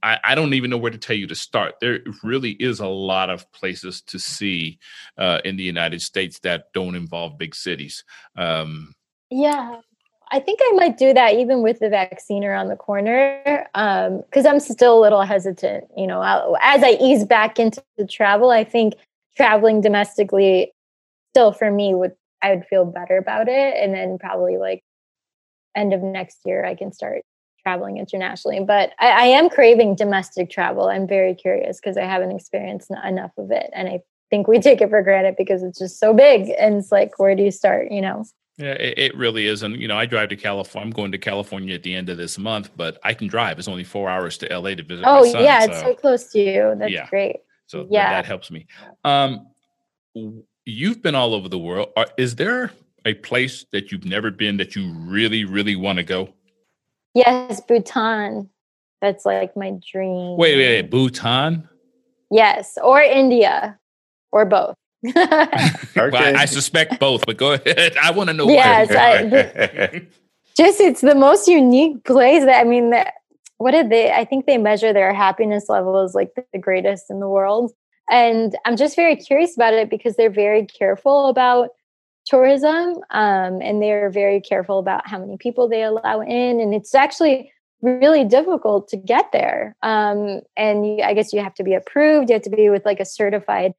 I don't even know where to tell you to start. There really is a lot of places to see in the United States that don't involve big cities. I think I might do that even with the vaccine around the corner, because I'm still a little hesitant. As I ease back into the travel, I think traveling domestically still for me I would feel better about it. And then probably end of next year, I can start traveling internationally. But I am craving domestic travel. I'm very curious because I haven't experienced enough of it. And I think we take it for granted because it's just so big. And it's where do you start, Yeah, it really is. And, I drive to California. I'm going to California at the end of this month, but I can drive. It's only 4 hours to LA to visit my son. Oh, yeah. It's so close to you. That's great. So that helps me. You've been all over the world. Is there a place that you've never been that you really, really want to go? Yes, Bhutan. That's my dream. Wait, Bhutan? Yes, or India, or both. Well, I suspect both, but go ahead. I want to know. Yes, it's the most unique place. I think they measure their happiness level as the greatest in the world. And I'm just very curious about it because they're very careful about tourism, and they're very careful about how many people they allow in. And it's actually really difficult to get there. I guess you have to be approved. You have to be with a certified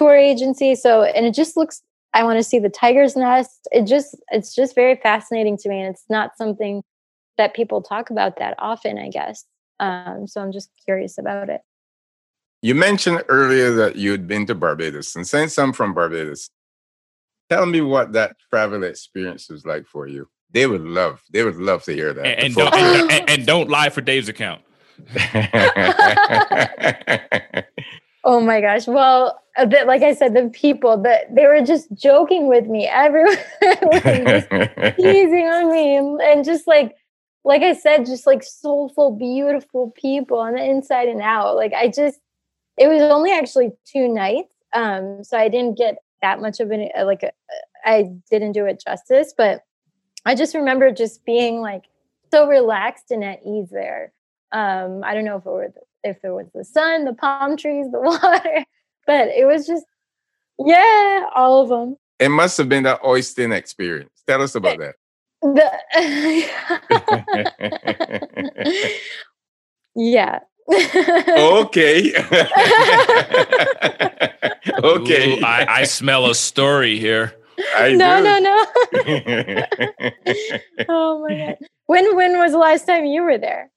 tour agency. And it just looks, I want to see the tiger's nest. It's just very fascinating to me. And it's not something that people talk about that often, I guess. So I'm just curious about it. You mentioned earlier that you'd been to Barbados, and since I'm from Barbados, tell me what that travel experience was like for you. They would love to hear that. And don't lie for Dave's account. Oh my gosh. Well, like I said, the people that they were just joking with me. Everyone was just teasing on me and just like I said, just like soulful, beautiful people on the inside and out. Like it was only actually 2 nights. So I didn't get that much of an, I didn't do it justice, but I just remember just being like so relaxed and at ease there. I don't know if it was the sun, the palm trees, the water, but it was just, yeah, all of them. It must have been that Oyston experience. Tell us about that. Yeah. Okay. Okay. Ooh, I smell a story here. No. Oh my God. When was the last time you were there?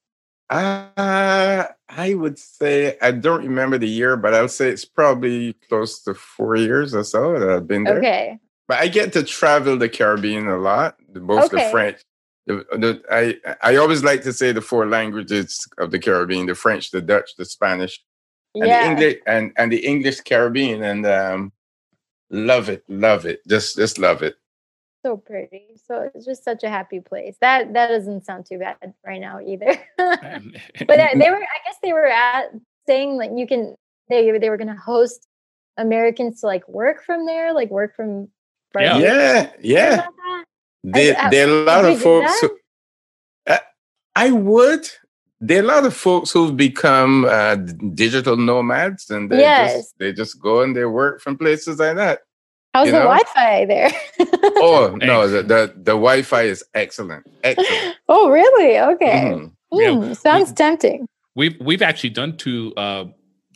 I would say, I don't remember the year, but I would say it's probably close to 4 years or so that I've been there. Okay. But I get to travel the Caribbean a lot, both the French. I always like to say the 4 languages of the Caribbean: the French, the Dutch, the Spanish, and the English, and the English Caribbean. And love it, just love it. So pretty. So it's just such a happy place. That doesn't sound too bad right now either. But they were saying like they were going to host Americans to like work from there, like work from Barbados. Yeah. There are a lot of folks. There are a lot of folks who've become digital nomads, and they just go and they work from places like that. How's the Wi-Fi there? Oh, no, the Wi-Fi is excellent. Oh, really? Okay. Mm-hmm. Sounds tempting. We've actually done 2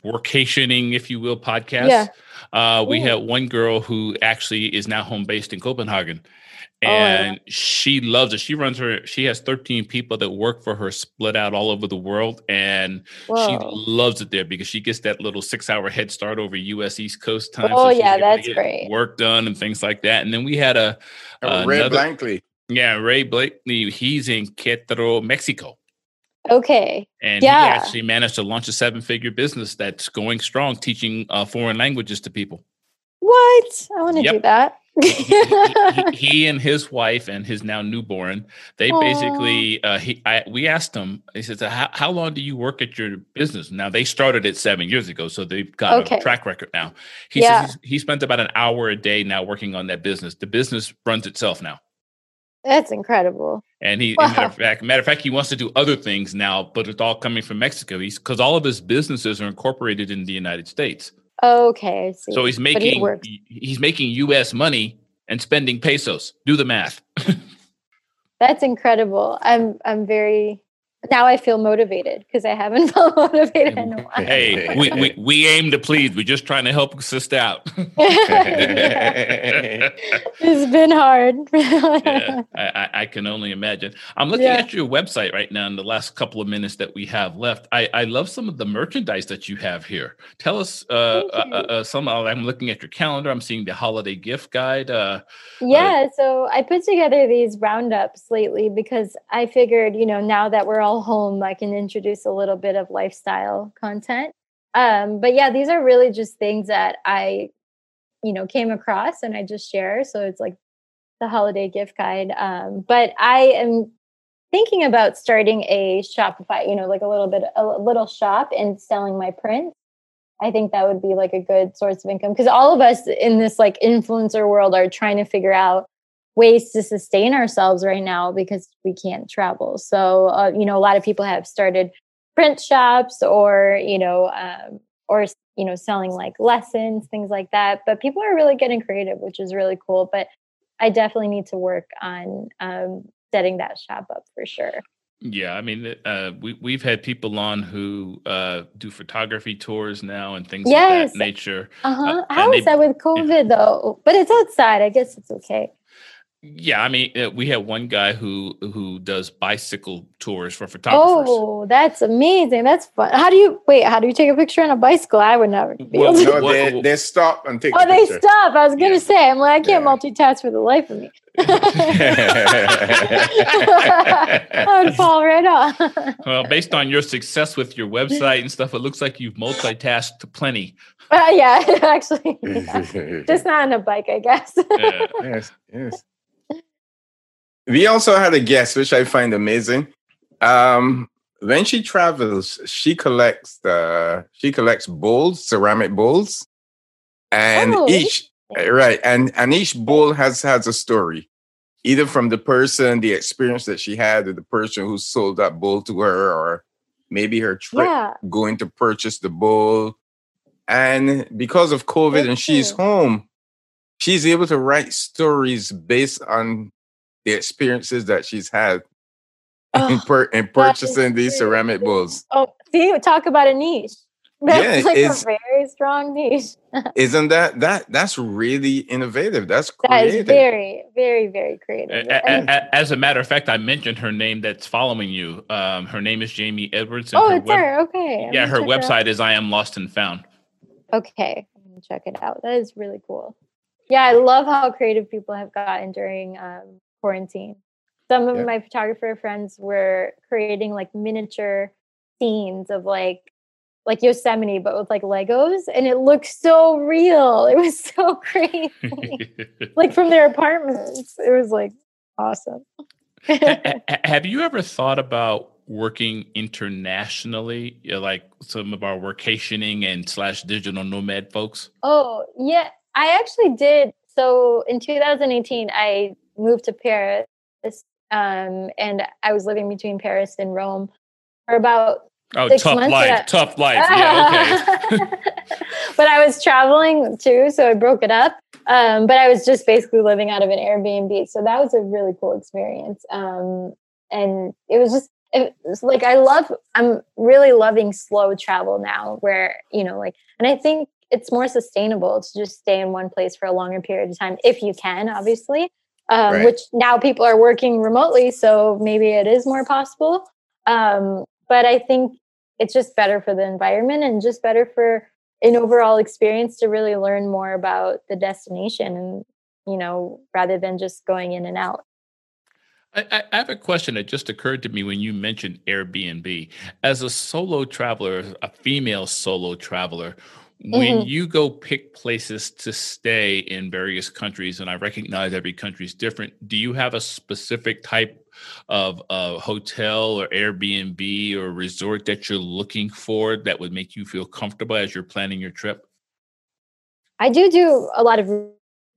workationing, if you will, podcasts. Yeah. We had one girl who actually is now home-based in Copenhagen, and she loves it. She has 13 people that work for her split out all over the world, and she loves it there because she gets that little 6-hour head start over U.S. East Coast time. Oh, so yeah, that's great. Work done and things like that. And then we had Ray Blankley. He's in Queretaro, Mexico. Okay. And he actually managed to launch a 7-figure business that's going strong, teaching foreign languages to people. What? I want to do that. He and his wife and his now newborn, they basically, we asked him, he says, how long do you work at your business? Now, they started it 7 years ago, so they've got a track record now. He says he spent about an hour a day now working on that business. The business runs itself now. That's incredible. And he, matter of fact, he wants to do other things now, but it's all coming from Mexico. He's because all of his businesses are incorporated in the United States. Okay, I see. So he's making U.S. money and spending pesos. Do the math. That's incredible. I'm very now. I feel motivated because I haven't felt motivated in a while. Hey, we aim to please. We're just trying to help assist out. It's been hard. Yeah, I can only imagine. I'm looking at your website right now in the last couple of minutes that we have left. I love some of the merchandise that you have here. Tell us some. I'm looking at your calendar. I'm seeing the holiday gift guide. So I put together these roundups lately because I figured, now that we're all home, I can introduce a little bit of lifestyle content. But yeah, these are really just things that I came across and I just share. So it's like the holiday gift guide. But I am thinking about starting a Shopify, like a little shop and selling my prints. I think that would be like a good source of income because all of us in this like influencer world are trying to figure out ways to sustain ourselves right now because we can't travel. So, a lot of people have started print shops or selling like lessons, things like that. But people are really getting creative, which is really cool. But I definitely need to work on setting that shop up for sure. Yeah, I mean, we've had people on who do photography tours now and things of that nature. How is that with COVID though? But it's outside. I guess it's okay. Yeah, I mean, we have one guy who does bicycle tours for photographers. Oh, that's amazing. That's fun. How do you take a picture on a bicycle? I would never be able to. No, they stop and take a picture. Oh, they stop. I was going to say, I'm like, I can't multitask for the life of me. I would fall right off. Well, based on your success with your website and stuff, it looks like you've multitasked plenty. Actually. Yeah. Just not on a bike, I guess. Yeah. Yes. We also had a guest, which I find amazing. When she travels, she collects bowls, ceramic bowls, and each bowl has a story, either from the person, the experience that she had, or the person who sold that bowl to her, or maybe her trip going to purchase the bowl. And because of COVID and she's home, she's able to write stories based on the experiences that she's had in purchasing these ceramic bowls. Oh, see, talk about a niche. That's a very strong niche. Isn't that's really innovative? That's creative. That is very, very, very creative. As a matter of fact, I mentioned her name that's following you. Her name is Jamie Edwards. And her. Okay. Yeah, her website is I Am Lost and Found. Okay, I'm going to check it out. That is really cool. Yeah, I love how creative people have gotten during quarantine. Some of my photographer friends were creating like miniature scenes of like Yosemite, but with like Legos, and it looked so real. It was so crazy. Like from their apartments. It was like awesome. Have you ever thought about working internationally, like some of our workationing and / digital nomad folks? Oh, yeah. I actually did. So in 2018, I moved to Paris, and I was living between Paris and Rome for about 6 months. Tough life. Yeah, okay. But I was traveling too, so I broke it up. But I was just basically living out of an Airbnb. So that was a really cool experience. And it was just, I'm really loving slow travel now where, and I think it's more sustainable to just stay in one place for a longer period of time if you can, obviously, which now people are working remotely. So maybe it is more possible. But I think it's just better for the environment and just better for an overall experience to really learn more about the destination and, rather than just going in and out. I have a question that just occurred to me when you mentioned Airbnb. As a solo traveler, a female solo traveler, when you go pick places to stay in various countries, and I recognize every country is different, do you have a specific type of hotel or Airbnb or resort that you're looking for that would make you feel comfortable as you're planning your trip? I do a lot of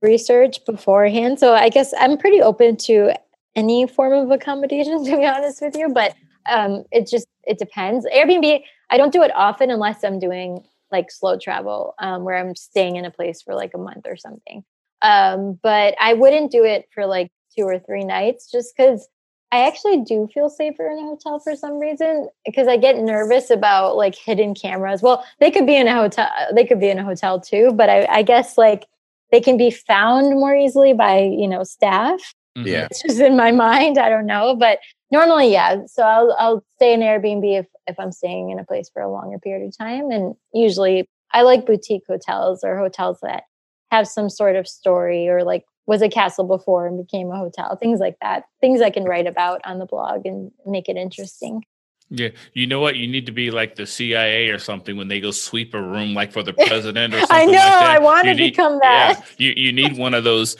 research beforehand. So I guess I'm pretty open to any form of accommodation, to be honest with you, but it depends. Airbnb, I don't do it often unless I'm doing like slow travel, where I'm staying in a place for like a month or something. But I wouldn't do it for like 2 or 3 nights, just because I actually do feel safer in a hotel for some reason, because I get nervous about like hidden cameras. Well, they could be in a hotel. They could be in a hotel too, but I guess like they can be found more easily by, staff. Yeah. It's just in my mind. I don't know, but normally, yeah. So I'll stay in Airbnb if I'm staying in a place for a longer period of time. And usually I like boutique hotels or hotels that have some sort of story, or like was a castle before and became a hotel, things like that. Things I can write about on the blog and make it interesting. Yeah. You know what? You need to be like the CIA or something when they go sweep a room like for the president or something. I know. Like that. I want to become that. Yeah, you need one of those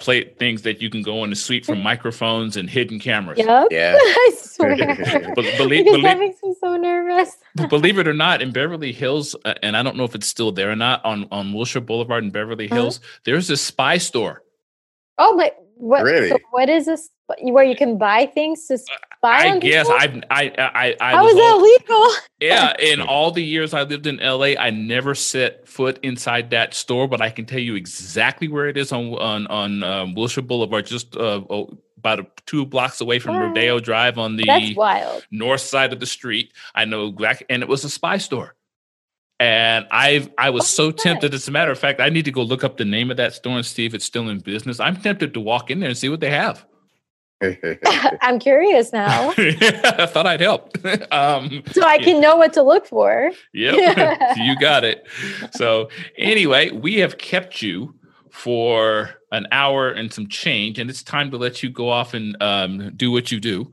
plate things that you can go in and sweep from microphones and hidden cameras. Yep. Yeah. I swear. Because that makes me so nervous. Believe it or not, in Beverly Hills, and I don't know if it's still there or not, on Wilshire Boulevard in Beverly Hills, there's a spy store. Oh, but what? Really? So what is this? Where you can buy things to spy on people? I guess I how was that legal? Yeah, in all the years I lived in LA, I never set foot inside that store, but I can tell you exactly where it is on Wilshire Boulevard, just about 2 blocks away from Rodeo Drive on the north side of the street. I know, and it was a spy store. And I was so tempted. As a matter of fact, I need to go look up the name of that store and see if it's still in business. I'm tempted to walk in there and see what they have. I'm curious now. I thought I'd help. So I can know what to look for. Yep, you got it. So anyway, we have kept you for an hour and some change, and it's time to let you go off and do what you do.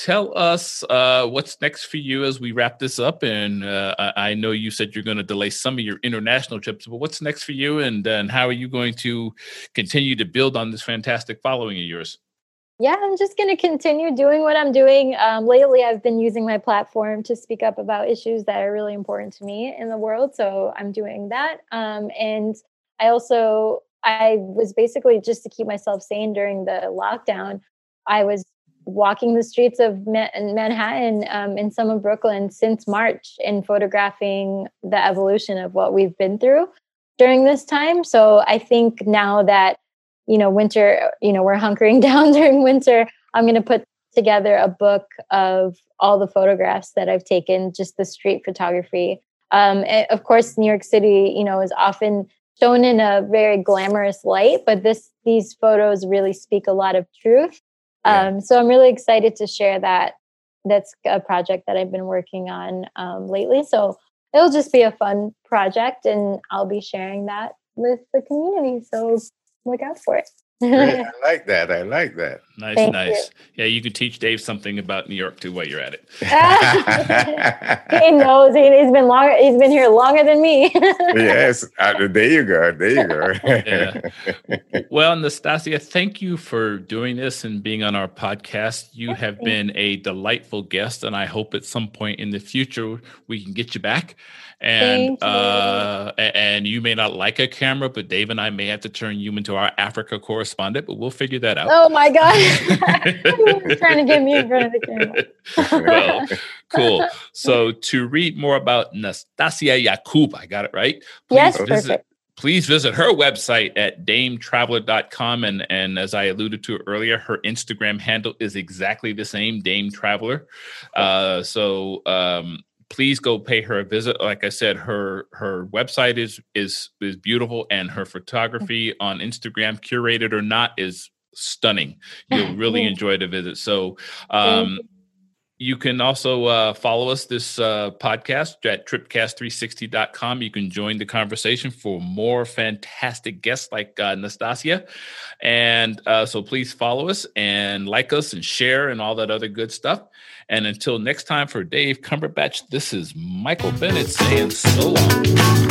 Tell us what's next for you as we wrap this up. And I know you said you're going to delay some of your international trips, but what's next for you, and how are you going to continue to build on this fantastic following of yours? Yeah, I'm just going to continue doing what I'm doing. Lately, I've been using my platform to speak up about issues that are really important to me in the world. So I'm doing that. And I was basically, just to keep myself sane during the lockdown, I was walking the streets of Manhattan and some of Brooklyn since March, and photographing the evolution of what we've been through during this time. So I think now that, winter, we're hunkering down during winter, I'm going to put together a book of all the photographs that I've taken, just the street photography. Of course, New York City, is often shown in a very glamorous light, but these photos really speak a lot of truth. So I'm really excited to share that. That's a project that I've been working on lately. So it'll just be a fun project, and I'll be sharing that with the community. So look out for it. Great. I like that. Nice. You. Yeah, you could teach Dave something about New York too while you're at it. He knows. He's been here longer than me. Yes. There you go. Yeah. Well, Nastasia, thank you for doing this and being on our podcast. You have been a delightful guest, and I hope at some point in the future we can get you back. And and you may not like a camera, but Dave and I may have to turn you into our Africa correspondent, but we'll figure that out. Oh my God. Trying to get me in front of the camera. Well, cool. So to read more about Nastasia Yacoub, I got it right. Please visit her website at dametraveler.com. And as I alluded to earlier, her Instagram handle is exactly the same, Dame Traveler. Please go pay her a visit. Like I said, her website is beautiful, and her photography on Instagram, curated or not, is stunning. You'll really enjoy the visit. So you can also follow us, this podcast, at TripCast360.com. You can join the conversation for more fantastic guests like Nastasia. And so please follow us and like us and share and all that other good stuff. And until next time, for Dave Cumberbatch, this is Michael Bennett saying so long.